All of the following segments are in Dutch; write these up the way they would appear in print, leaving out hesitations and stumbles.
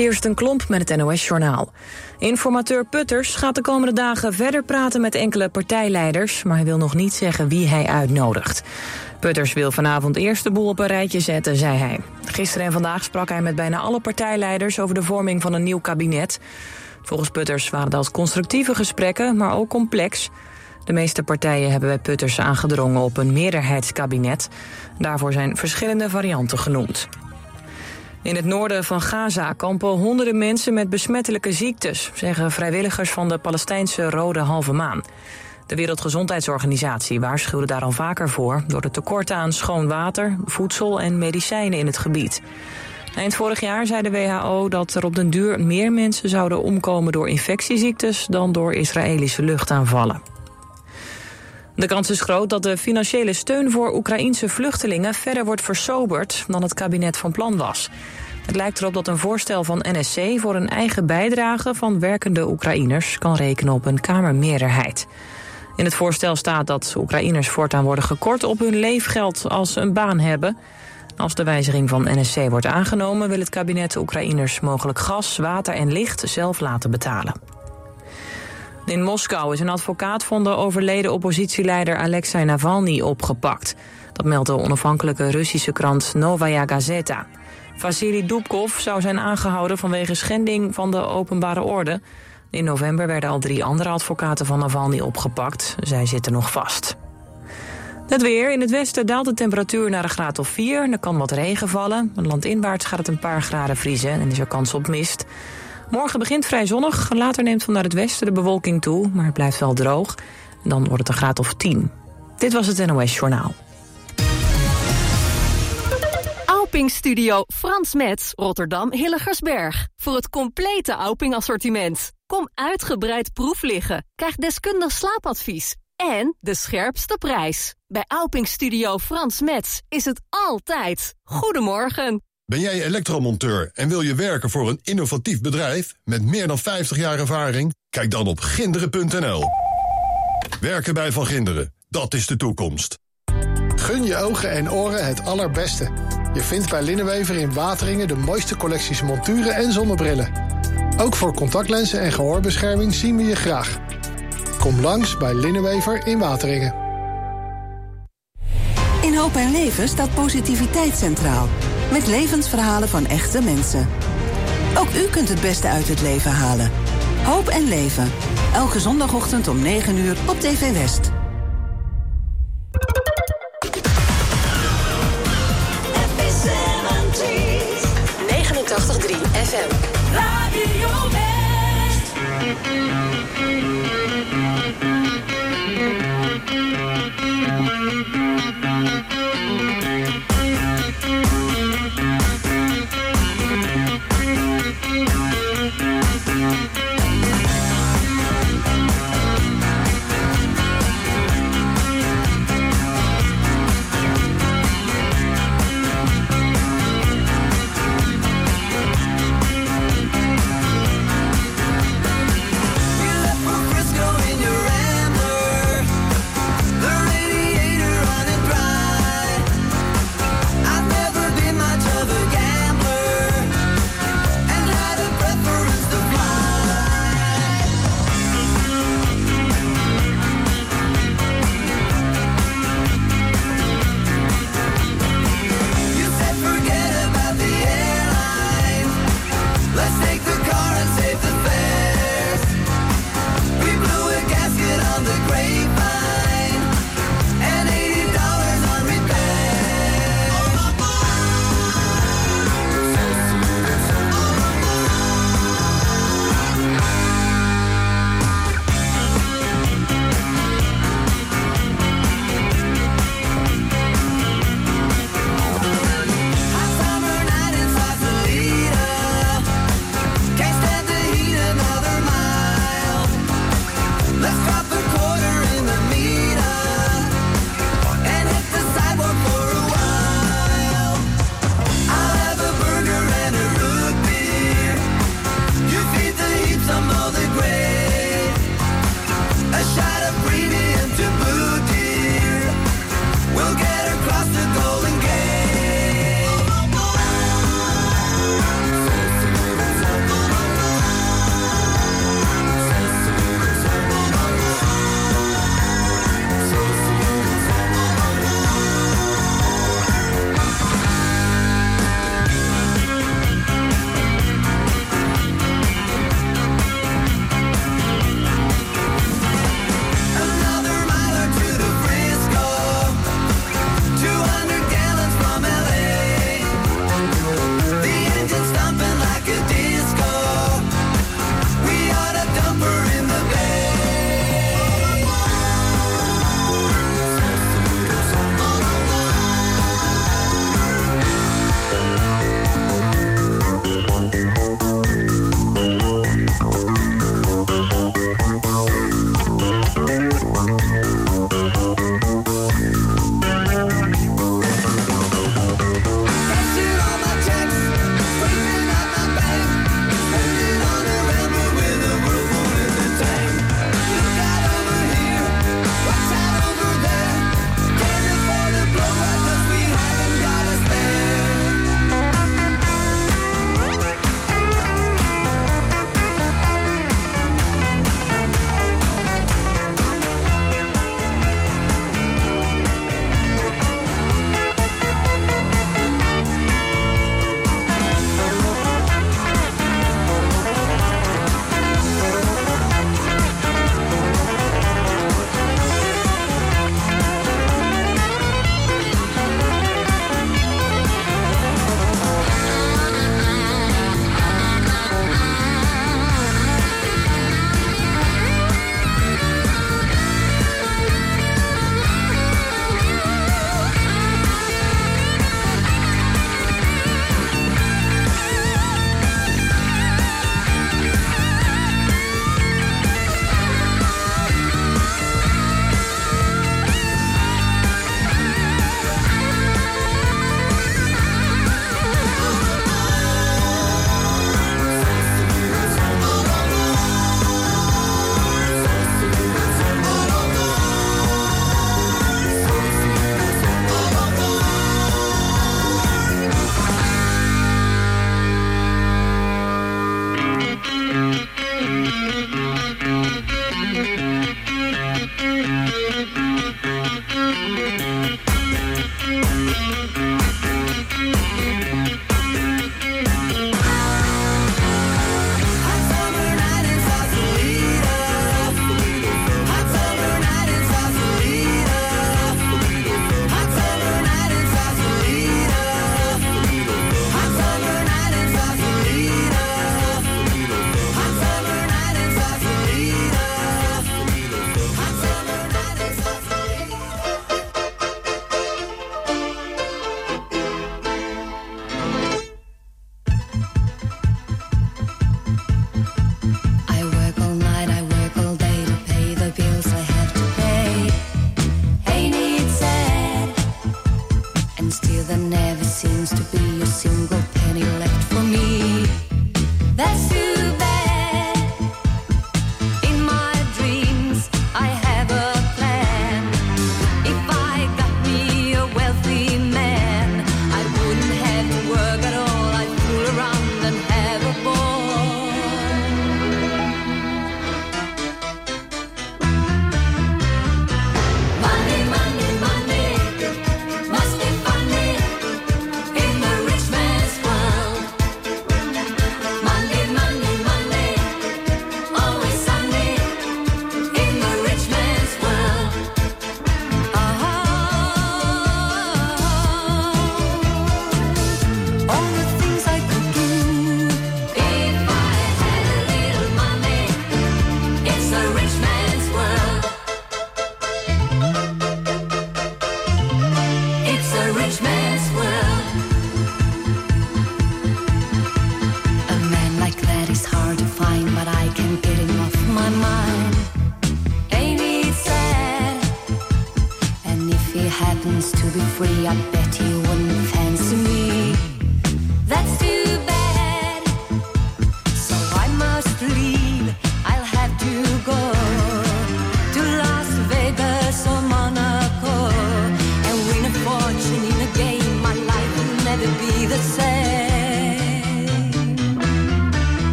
Kirsten Klomp met het NOS-journaal. Informateur Putters gaat de komende dagen verder praten met enkele partijleiders, maar hij wil nog niet zeggen wie hij uitnodigt. Putters wil vanavond eerst de boel op een rijtje zetten, zei hij. Gisteren en vandaag sprak hij met bijna alle partijleiders over de vorming van een nieuw kabinet. Volgens Putters waren dat constructieve gesprekken, maar ook complex. De meeste partijen hebben bij Putters aangedrongen op een meerderheidskabinet. Daarvoor zijn verschillende varianten genoemd. In het noorden van Gaza kampen honderden mensen met besmettelijke ziektes, zeggen vrijwilligers van de Palestijnse Rode Halve Maan. De Wereldgezondheidsorganisatie waarschuwde daar al vaker voor door de tekorten aan schoon water, voedsel en medicijnen in het gebied. Eind vorig jaar zei de WHO dat er op den duur meer mensen zouden omkomen door infectieziektes dan door Israëlische luchtaanvallen. De kans is groot dat de financiële steun voor Oekraïense vluchtelingen verder wordt versoberd dan het kabinet van plan was. Het lijkt erop dat een voorstel van NSC voor een eigen bijdrage van werkende Oekraïners kan rekenen op een kamermeerderheid. In het voorstel staat dat Oekraïners voortaan worden gekort op hun leefgeld als ze een baan hebben. Als de wijziging van NSC wordt aangenomen, wil het kabinet Oekraïners mogelijk gas, water en licht zelf laten betalen. In Moskou is een advocaat van de overleden oppositieleider Alexei Navalny opgepakt. Dat meldt de onafhankelijke Russische krant Novaya Gazeta. Vasily Dubkov zou zijn aangehouden vanwege schending van de openbare orde. In november werden al 3 andere advocaten van Navalny opgepakt. Zij zitten nog vast. Het weer. In het westen daalt de temperatuur naar een graad of 4. Er kan wat regen vallen. Landinwaarts gaat het een paar graden vriezen en is er kans op mist. Morgen begint vrij zonnig, later neemt vanuit het westen de bewolking toe, maar het blijft wel droog. En dan wordt het een graad of 10. Dit was het NOS Journaal. Auping Studio Frans Metz, Rotterdam Hilligersberg. Voor het complete Auping assortiment. Kom uitgebreid proef liggen, krijg deskundig slaapadvies en de scherpste prijs. Bij Auping Studio Frans Metz is het altijd goedemorgen. Ben jij elektromonteur en wil je werken voor een innovatief bedrijf met meer dan 50 jaar ervaring? Kijk dan op ginderen.nl. Werken bij Van Ginderen, dat is de toekomst. Gun je ogen en oren het allerbeste. Je vindt bij Linnenwever in Wateringen de mooiste collecties monturen en zonnebrillen. Ook voor contactlenzen en gehoorbescherming zien we je graag. Kom langs bij Linnenwever in Wateringen. In Hoop en Leven staat positiviteit centraal. Met levensverhalen van echte mensen. Ook u kunt het beste uit het leven halen. Hoop en Leven. Elke zondagochtend om 9 uur op TV West. FB 79.3 FM. Radio West.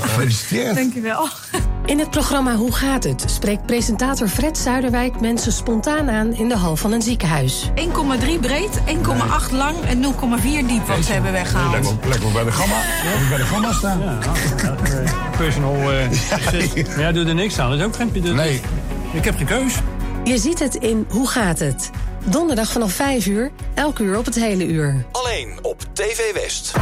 Gefeliciteerd. Dankjewel. In het programma Hoe gaat het? Spreekt presentator Fred Zuiderwijk mensen spontaan aan in de hal van een ziekenhuis. 1,3 breed, 1,8 lang en 0,4 diep wat ze hebben weggehaald. Lekker op bij de gamma. Ja. Bij de gamma staan. Ja, personal. Maar jij doet er niks aan. Dat is ook geen... Nee. Ik heb geen keus. Je ziet het in Hoe gaat het? Donderdag vanaf 5 uur, elk uur op het hele uur. Alleen op TV West.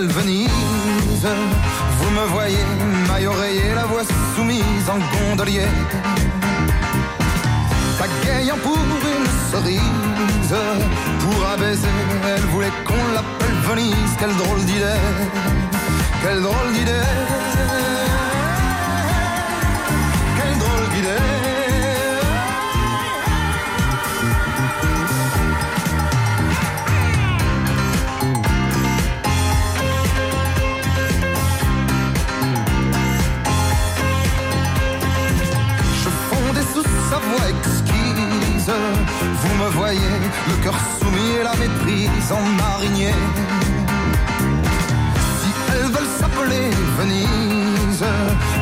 belle Venise. Vous me voyez, maille oreiller, la voix soumise en gondolier. Pagayant pour une cerise, pour un baiser, elle voulait qu'on l'appelle Venise. Quelle drôle d'idée, quelle drôle d'idée, quelle drôle d'idée. Sa voix exquise, vous me voyez, le cœur soumis et la méprise en marinier. Si elles veulent s'appeler Venise,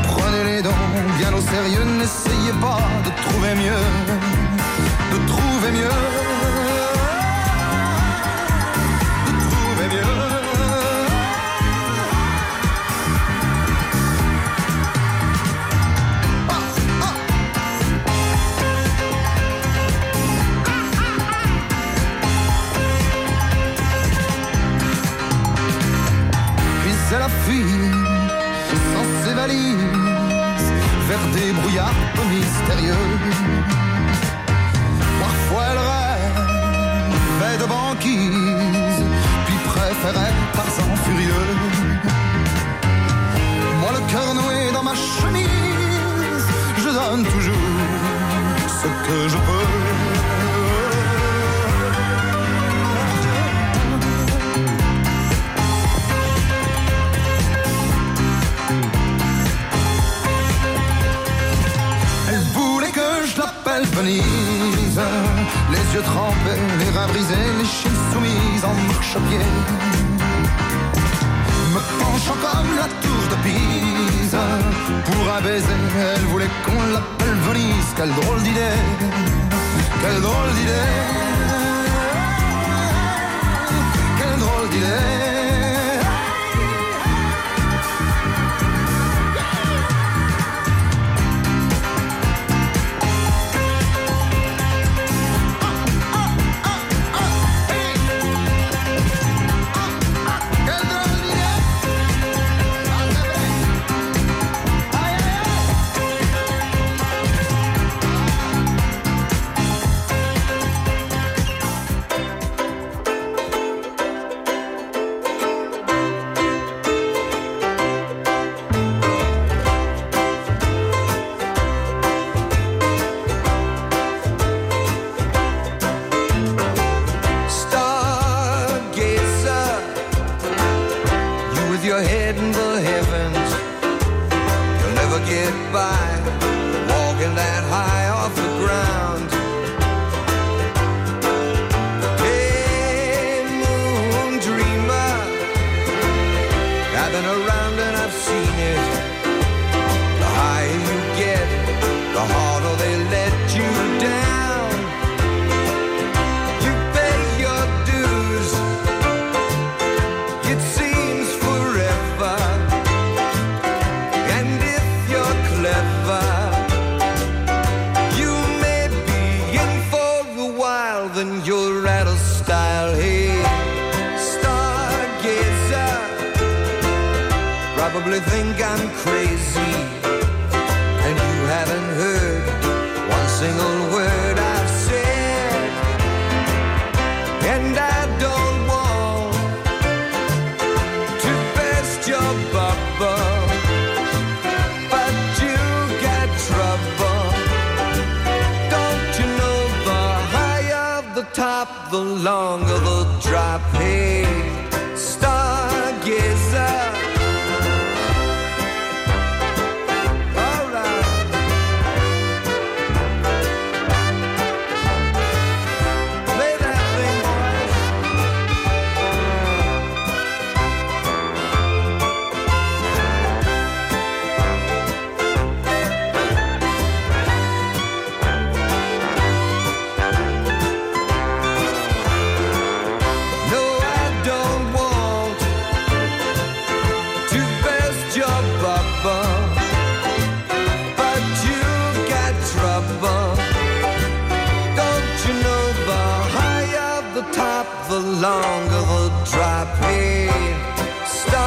prenez les dons bien au sérieux, n'essayez pas de trouver mieux, de trouver mieux, de trouver mieux. Sans ses valises, vers des brouillards peu mystérieux. Parfois elle rêvait de banquise, puis préférait par sang furieux. Moi le cœur noué dans ma chemise, je donne toujours ce que je peux. Venise, les yeux trempés, les reins brisés, les chines soumises en marche-pied. Me penchant comme la tour de Pise, pour un baiser, elle voulait qu'on l'appelle Venise. Quelle drôle d'idée, quelle drôle d'idée, quelle drôle d'idée. The longer the drop, hey, stop.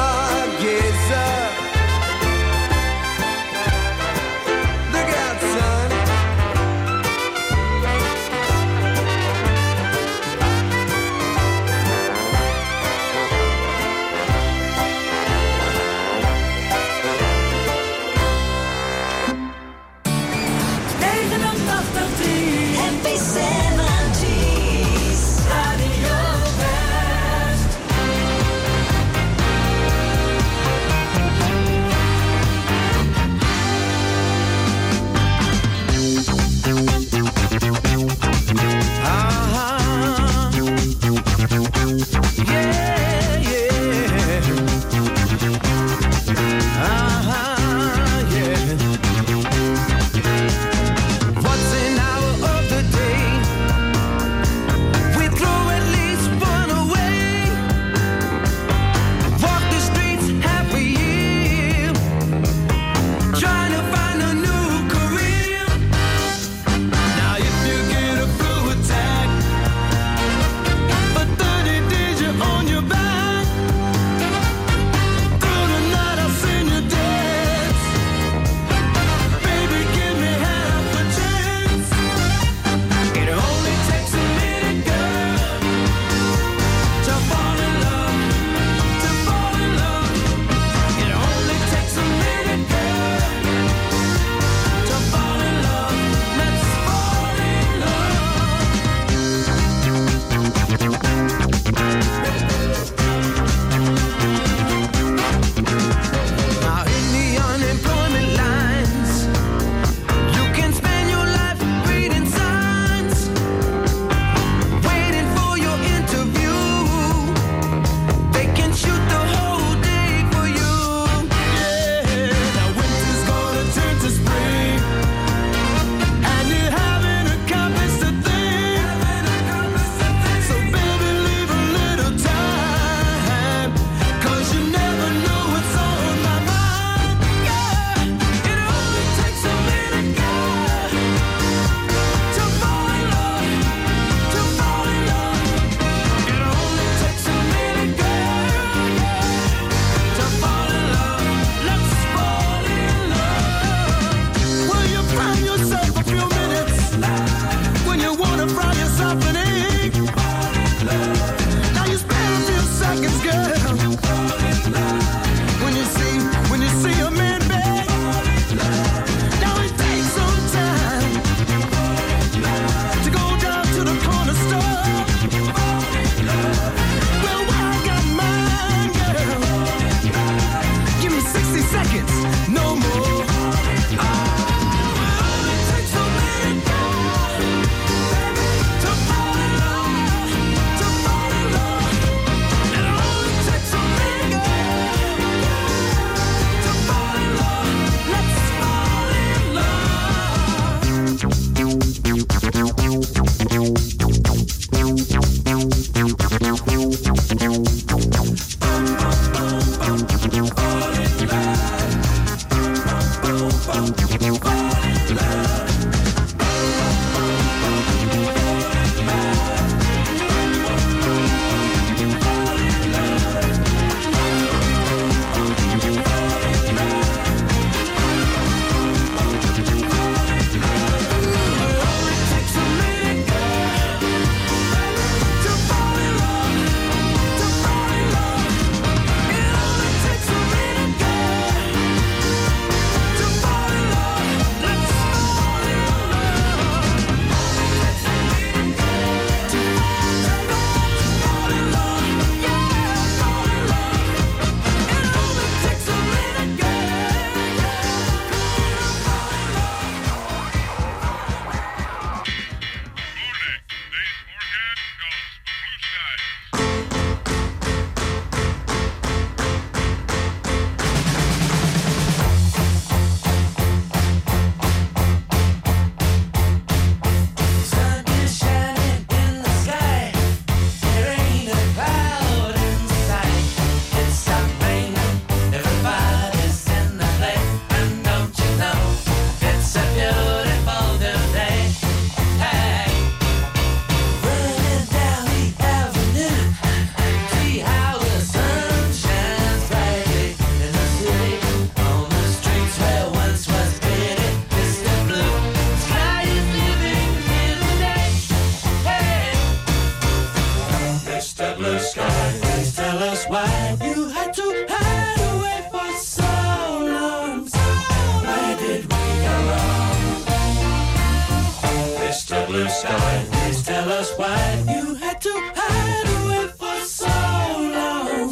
blue sky. Please tell us why you had to hide away for so long.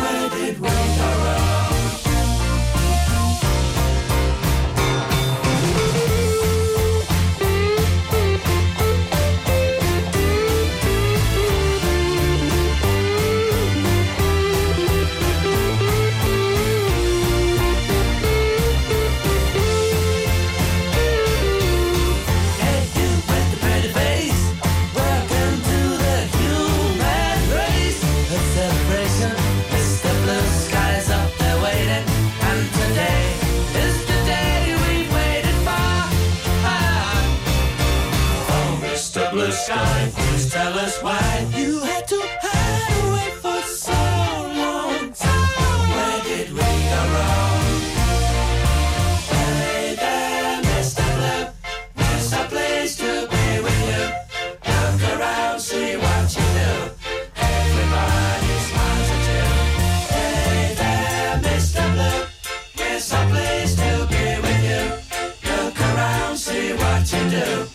Where did we go wrong? Sky, please tell us why you had to hide away for so long. Where did we go wrong? Hey there, Mr. Blue, we're so pleased to be with you. Look around, see what you do. Everybody smiles at you. Hey there, Mr. Blue, we're so pleased to be with you. Look around, see what you do.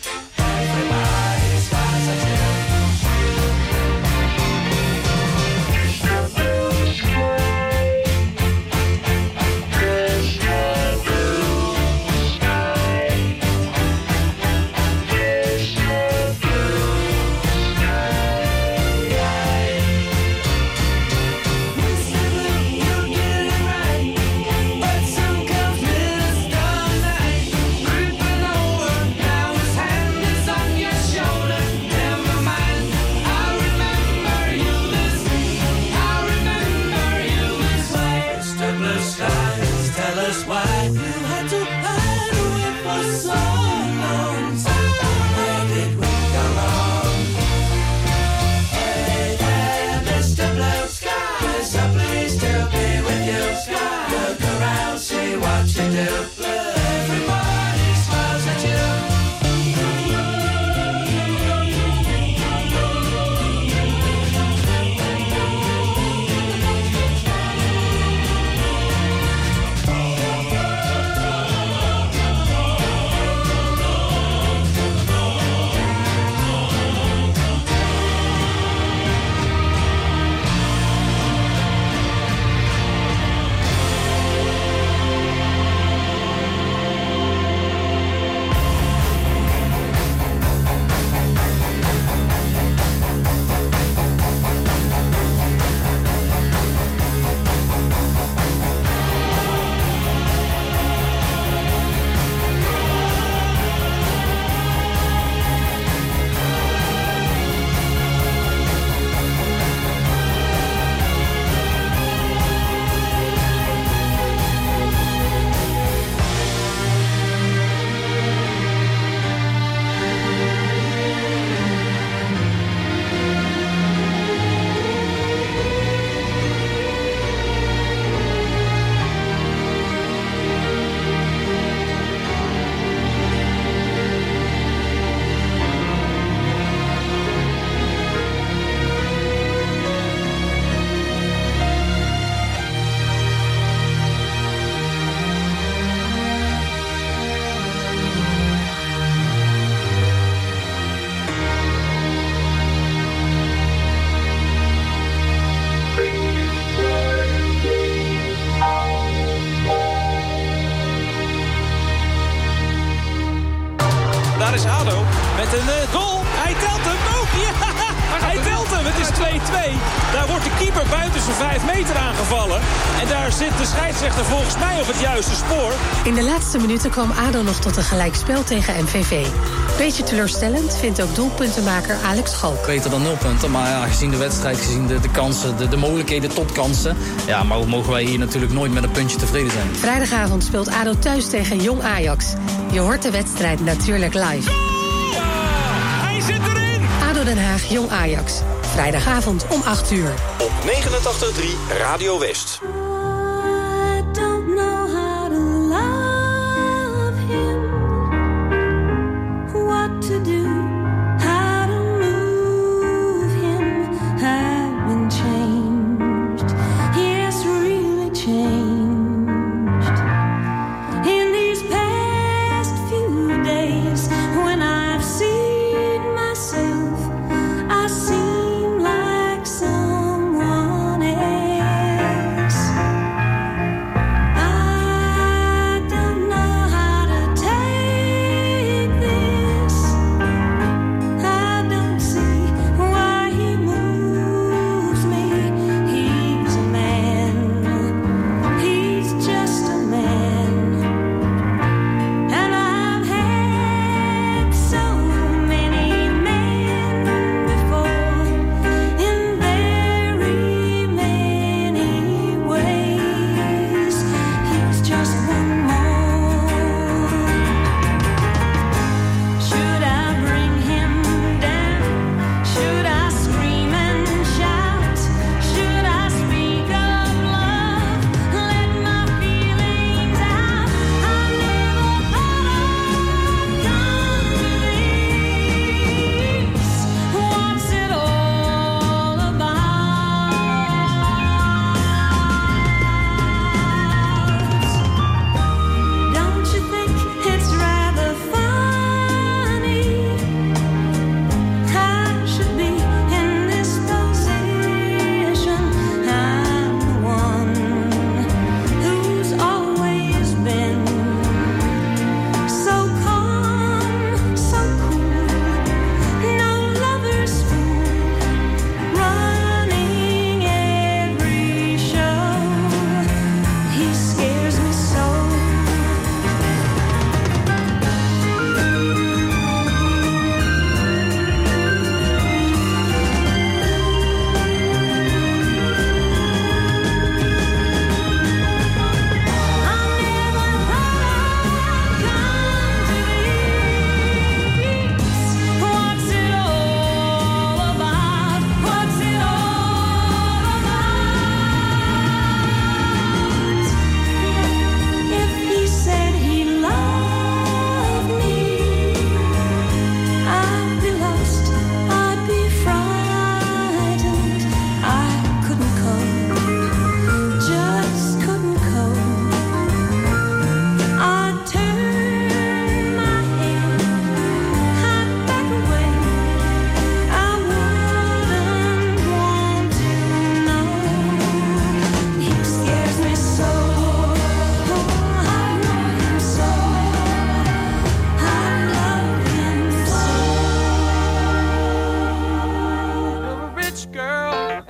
In de laatste minuten kwam ADO nog tot een gelijkspel tegen MVV. Beetje teleurstellend vindt ook doelpuntenmaker Alex Galk. Beter dan 0 punten, maar ja, gezien de wedstrijd, gezien de kansen, de mogelijkheden tot kansen... ja, maar mogen wij hier natuurlijk nooit met een puntje tevreden zijn. Vrijdagavond speelt ADO thuis tegen Jong Ajax. Je hoort de wedstrijd natuurlijk live. Ja, hij zit erin! ADO Den Haag, Jong Ajax. Vrijdagavond om 8 uur. Op 89.3 Radio West. See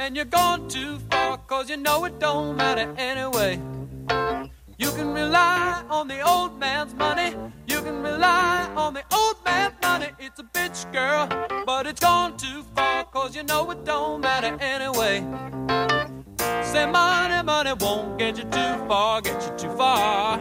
and you're gone too far, cause you know it don't matter anyway. You can rely on the old man's money, you can rely on the old man's money. It's a bitch, girl, but it's gone too far, cause you know it don't matter anyway. Say money, money won't get you too far, get you too far.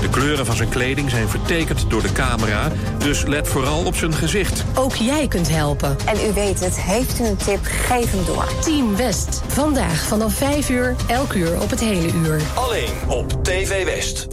De kleuren van zijn kleding zijn vertekend door de camera, dus let vooral op zijn gezicht. Ook jij kunt helpen. En u weet het, heeft u een tip, geef hem door. Team West, vandaag vanaf 5 uur, elk uur op het hele uur. Alleen op TV West.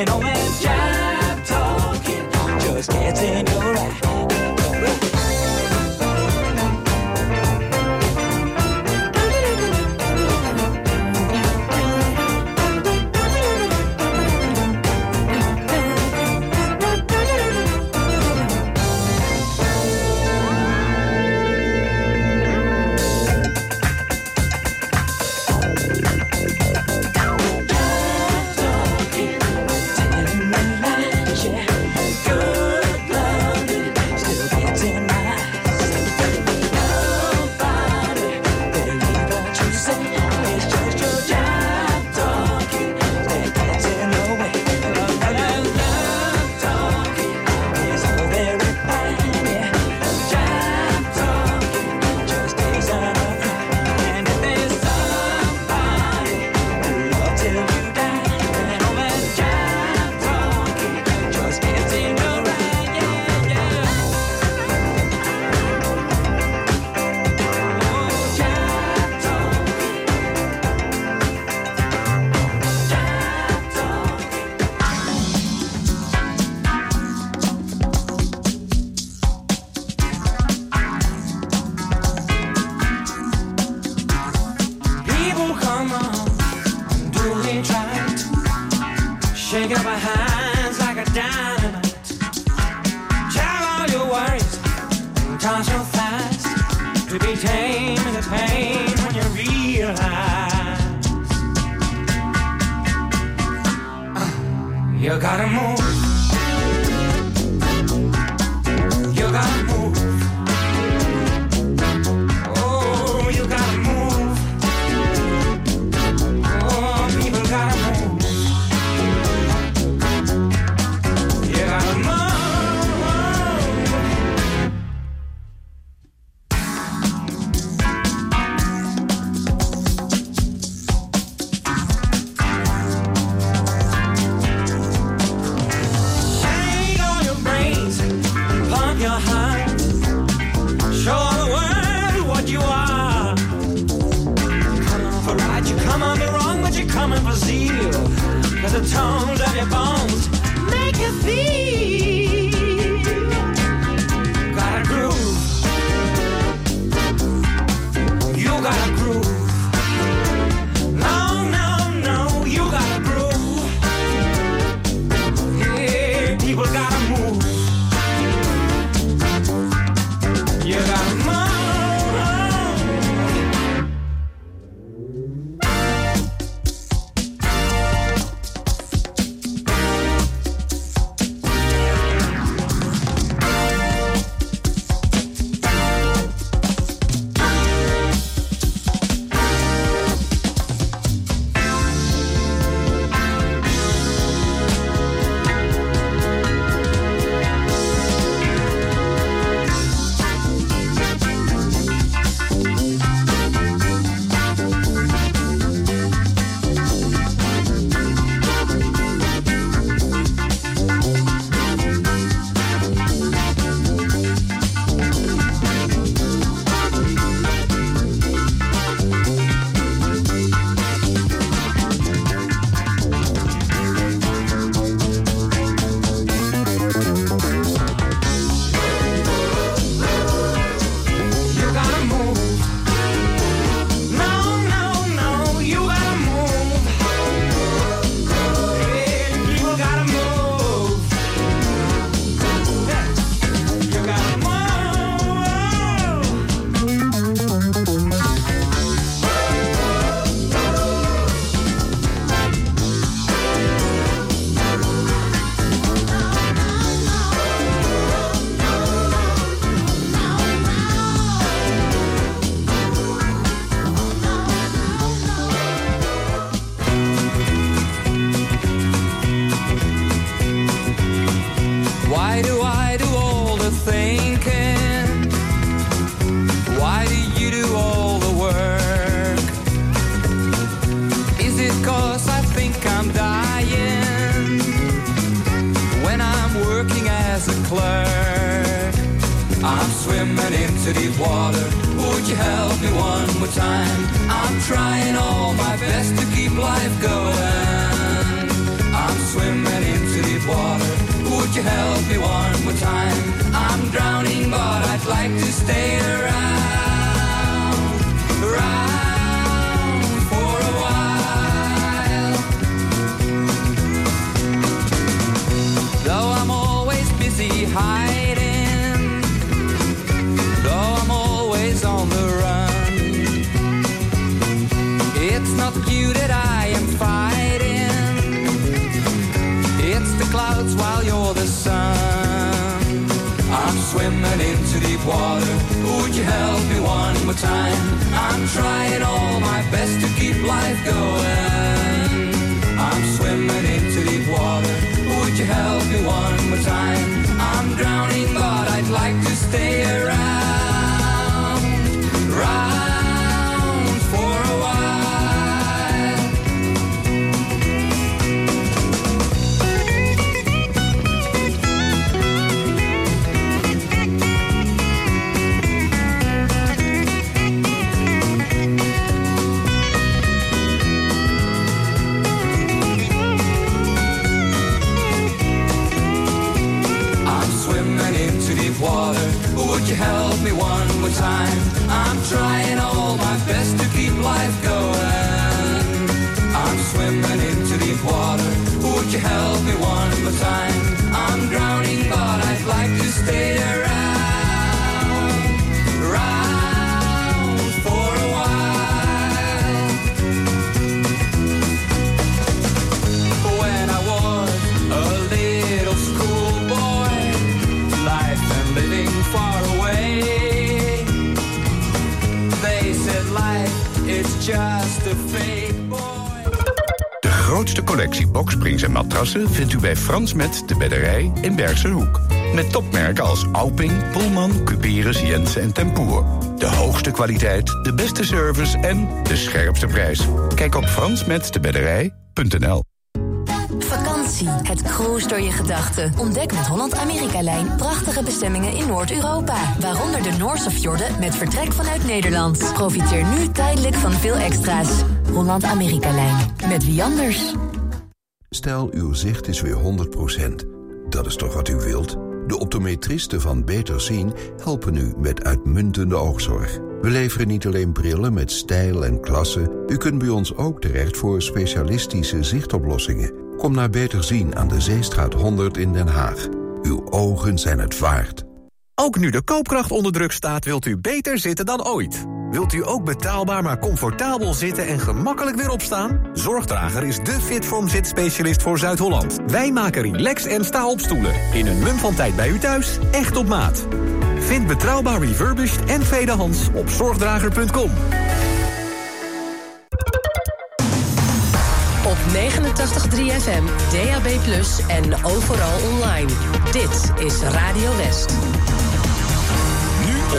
an old man's job talking just gets in your eye. Trying all my best to keep life going. I'm swimming in like to stay around for a while. Though I'm always busy hiding, though I'm always on the run, it's not you that I am fighting, it's the clouds while you're the sun. Swimming into deep water, would you help me one more time? I'm trying all my best to keep life going. I'm swimming into deep water, would you help me one more time? I'm drowning but I'd like to stay around, round for a while. Would you help me one more time? I'm trying all my best to keep life going. I'm swimming into deep water. Would you help me one more time? I'm drowning, but I'd like to stay around, round for a while. When I was a little schoolboy, life and living far away, they said life is just a fake boy. De grootste collectie boksprings en matrassen vindt u bij Frans Met de Bedderij in Bergse Hoek. Met topmerken als Auping, Pullman, Cuperus, Jensen en Tempoer. De hoogste kwaliteit, de beste service en de scherpste prijs. Kijk op fransmetdebedderij.nl. Vakantie, het cruise door je gedachten. Ontdek met Holland Amerika Lijn prachtige bestemmingen in Noord-Europa. Waaronder de Noorse fjorden met vertrek vanuit Nederland. Profiteer nu tijdelijk van veel extra's. Holland Amerika Lijn, met wie anders? Stel, uw zicht is weer 100%. Dat is toch wat u wilt? De optometristen van Beter Zien helpen u met uitmuntende oogzorg. We leveren niet alleen brillen met stijl en klasse. U kunt bij ons ook terecht voor specialistische zichtoplossingen. Kom naar Beter Zien aan de Zeestraat 100 in Den Haag. Uw ogen zijn het waard. Ook nu de koopkracht onder druk staat, wilt u beter zitten dan ooit. Wilt u ook betaalbaar maar comfortabel zitten en gemakkelijk weer opstaan? Zorgdrager is de Fitform zitspecialist voor Zuid-Holland. Wij maken relax- en sta-opstoelen. In een mum van tijd bij u thuis, echt op maat. Vind betrouwbaar refurbished en tweedehands op zorgdrager.com. Op 89.3 FM, DAB+ en overal online. Dit is Radio West. Nu